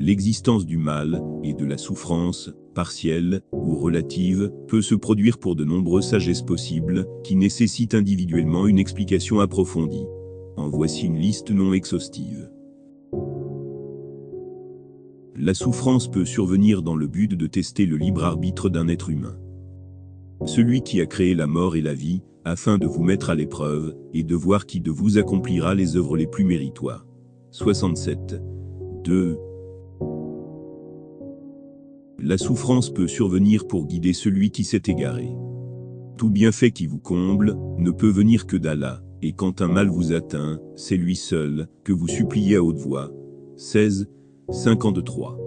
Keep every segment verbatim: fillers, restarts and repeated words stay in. l'existence du mal et de la souffrance, partielle ou relative, peut se produire pour de nombreuses sagesses possibles, qui nécessitent individuellement une explication approfondie. En voici une liste non exhaustive. La souffrance peut survenir dans le but de tester le libre arbitre d'un être humain. Celui qui a créé la mort et la vie, afin de vous mettre à l'épreuve, et de voir qui de vous accomplira les œuvres les plus méritoires. soixante-sept, deux. La souffrance peut survenir pour guider celui qui s'est égaré. Tout bienfait qui vous comble, ne peut venir que d'Allah, et quand un mal vous atteint, c'est lui seul, que vous suppliez à haute voix. seize, cinquante-trois.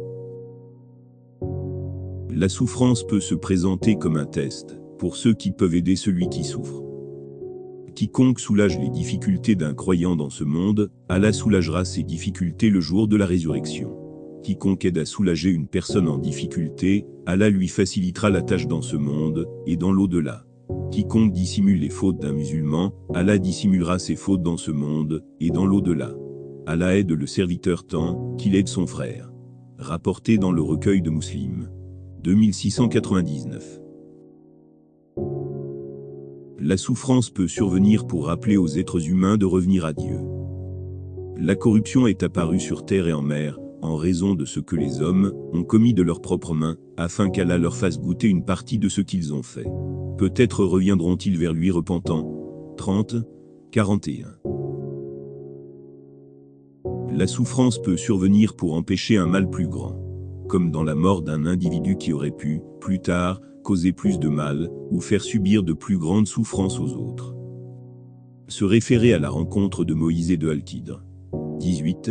La souffrance peut se présenter comme un test, pour ceux qui peuvent aider celui qui souffre. Quiconque soulage les difficultés d'un croyant dans ce monde, Allah soulagera ses difficultés le jour de la résurrection. Quiconque aide à soulager une personne en difficulté, Allah lui facilitera la tâche dans ce monde, et dans l'au-delà. Quiconque dissimule les fautes d'un musulman, Allah dissimulera ses fautes dans ce monde, et dans l'au-delà. Allah aide le serviteur tant qu'il aide son frère. Rapporté dans le recueil de Muslim. deux mille six cent quatre-vingt-dix-neuf. La souffrance peut survenir pour rappeler aux êtres humains de revenir à Dieu. La corruption est apparue sur terre et en mer, en raison de ce que les hommes ont commis de leurs propres mains, afin qu'Allah leur fasse goûter une partie de ce qu'ils ont fait. Peut-être reviendront-ils vers lui repentants. trente, quarante et un. La souffrance peut survenir pour empêcher un mal plus grand, comme dans la mort d'un individu qui aurait pu, plus tard, causer plus de mal, ou faire subir de plus grandes souffrances aux autres. Se référer à la rencontre de Moïse et de Al-Khidr. dix-huit,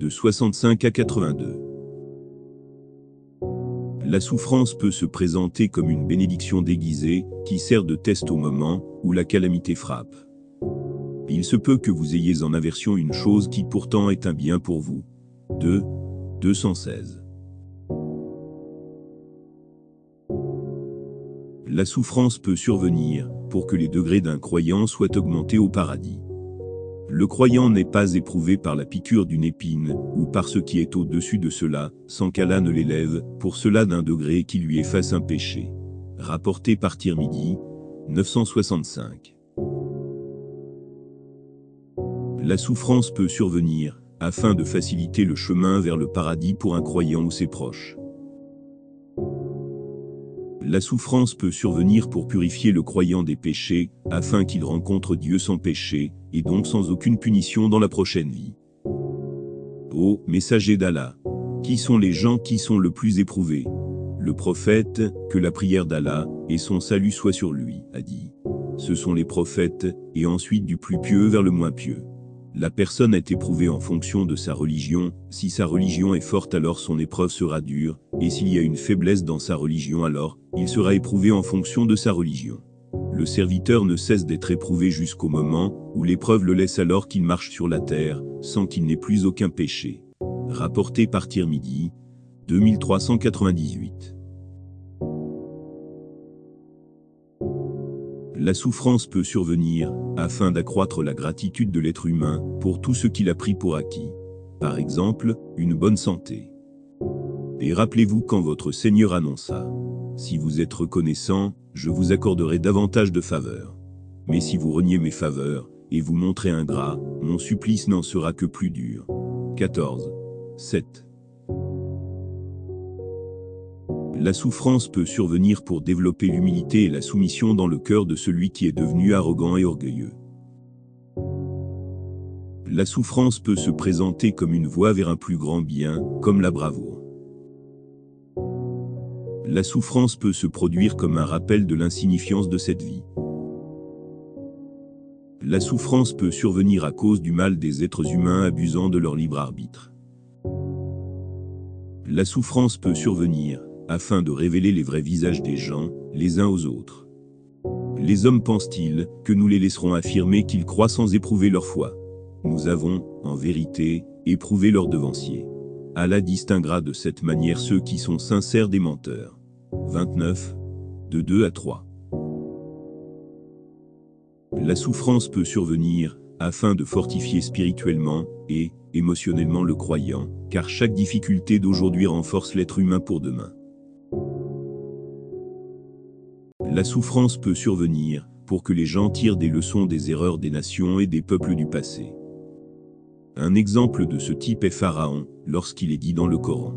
de soixante-cinq à quatre-vingt-deux. La souffrance peut se présenter comme une bénédiction déguisée, qui sert de test au moment où la calamité frappe. Il se peut que vous ayez en aversion une chose qui pourtant est un bien pour vous. deux, deux cent seize. La souffrance peut survenir, pour que les degrés d'un croyant soient augmentés au paradis. Le croyant n'est pas éprouvé par la piqûre d'une épine, ou par ce qui est au-dessus de cela, sans qu'Allah ne l'élève, pour cela d'un degré qui lui efface un péché. Rapporté par Tirmidhi, neuf cent soixante-cinq. La souffrance peut survenir, afin de faciliter le chemin vers le paradis pour un croyant ou ses proches. La souffrance peut survenir pour purifier le croyant des péchés, afin qu'il rencontre Dieu sans péché, et donc sans aucune punition dans la prochaine vie. Ô messager d'Allah, qui sont les gens qui sont le plus éprouvés? Le prophète, que la prière d'Allah et son salut soient sur lui, a dit. Ce sont les prophètes, et ensuite du plus pieux vers le moins pieux. La personne est éprouvée en fonction de sa religion, si sa religion est forte alors son épreuve sera dure, et s'il y a une faiblesse dans sa religion alors, il sera éprouvé en fonction de sa religion. Le serviteur ne cesse d'être éprouvé jusqu'au moment où l'épreuve le laisse alors qu'il marche sur la terre, sans qu'il n'ait plus aucun péché. Rapporté par Tirmidhi, deux mille trois cent quatre-vingt-dix-huit. La souffrance peut survenir, afin d'accroître la gratitude de l'être humain, pour tout ce qu'il a pris pour acquis. Par exemple, une bonne santé. Et rappelez-vous quand votre Seigneur annonça « Si vous êtes reconnaissant, je vous accorderai davantage de faveurs. Mais si vous reniez mes faveurs, et vous montrez ingrat, mon supplice n'en sera que plus dur. » quatorze, sept. La souffrance peut survenir pour développer l'humilité et la soumission dans le cœur de celui qui est devenu arrogant et orgueilleux. La souffrance peut se présenter comme une voie vers un plus grand bien, comme la bravoure. La souffrance peut se produire comme un rappel de l'insignifiance de cette vie. La souffrance peut survenir à cause du mal des êtres humains abusant de leur libre arbitre. La souffrance peut survenir, afin de révéler les vrais visages des gens, les uns aux autres. Les hommes pensent-ils que nous les laisserons affirmer qu'ils croient sans éprouver leur foi? Nous avons, en vérité, éprouvé leurs devanciers. Allah distinguera de cette manière ceux qui sont sincères des menteurs. vingt-neuf, de deux à trois. La souffrance peut survenir, afin de fortifier spirituellement et émotionnellement le croyant, car chaque difficulté d'aujourd'hui renforce l'être humain pour demain. La souffrance peut survenir pour que les gens tirent des leçons des erreurs des nations et des peuples du passé. Un exemple de ce type est Pharaon, lorsqu'il est dit dans le Coran: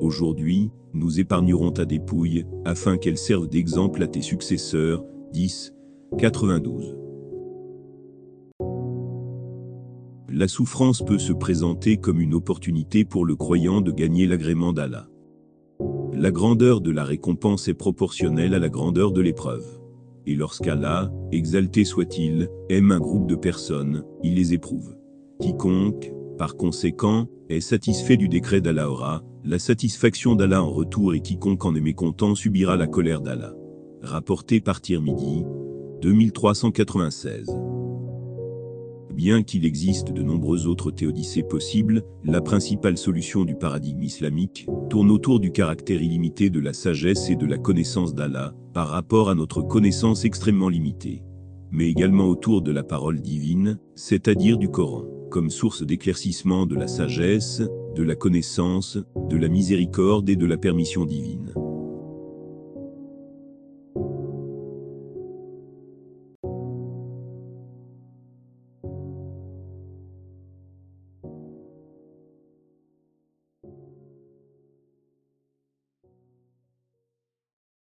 aujourd'hui, nous épargnerons ta dépouille, afin qu'elle serve d'exemple à tes successeurs. dix, quatre-vingt-douze. La souffrance peut se présenter comme une opportunité pour le croyant de gagner l'agrément d'Allah. La grandeur de la récompense est proportionnelle à la grandeur de l'épreuve. Et lorsqu'Allah, exalté soit-il, aime un groupe de personnes, il les éprouve. Quiconque, par conséquent, est satisfait du décret d'Allah aura la satisfaction d'Allah en retour, et quiconque en est mécontent subira la colère d'Allah. Rapporté par Tirmidhi, deux mille trois cent quatre-vingt-seize. Bien qu'il existe de nombreuses autres théodicées possibles, la principale solution du paradigme islamique tourne autour du caractère illimité de la sagesse et de la connaissance d'Allah, par rapport à notre connaissance extrêmement limitée, mais également autour de la parole divine, c'est-à-dire du Coran, comme source d'éclaircissement de la sagesse, de la connaissance, de la miséricorde et de la permission divine.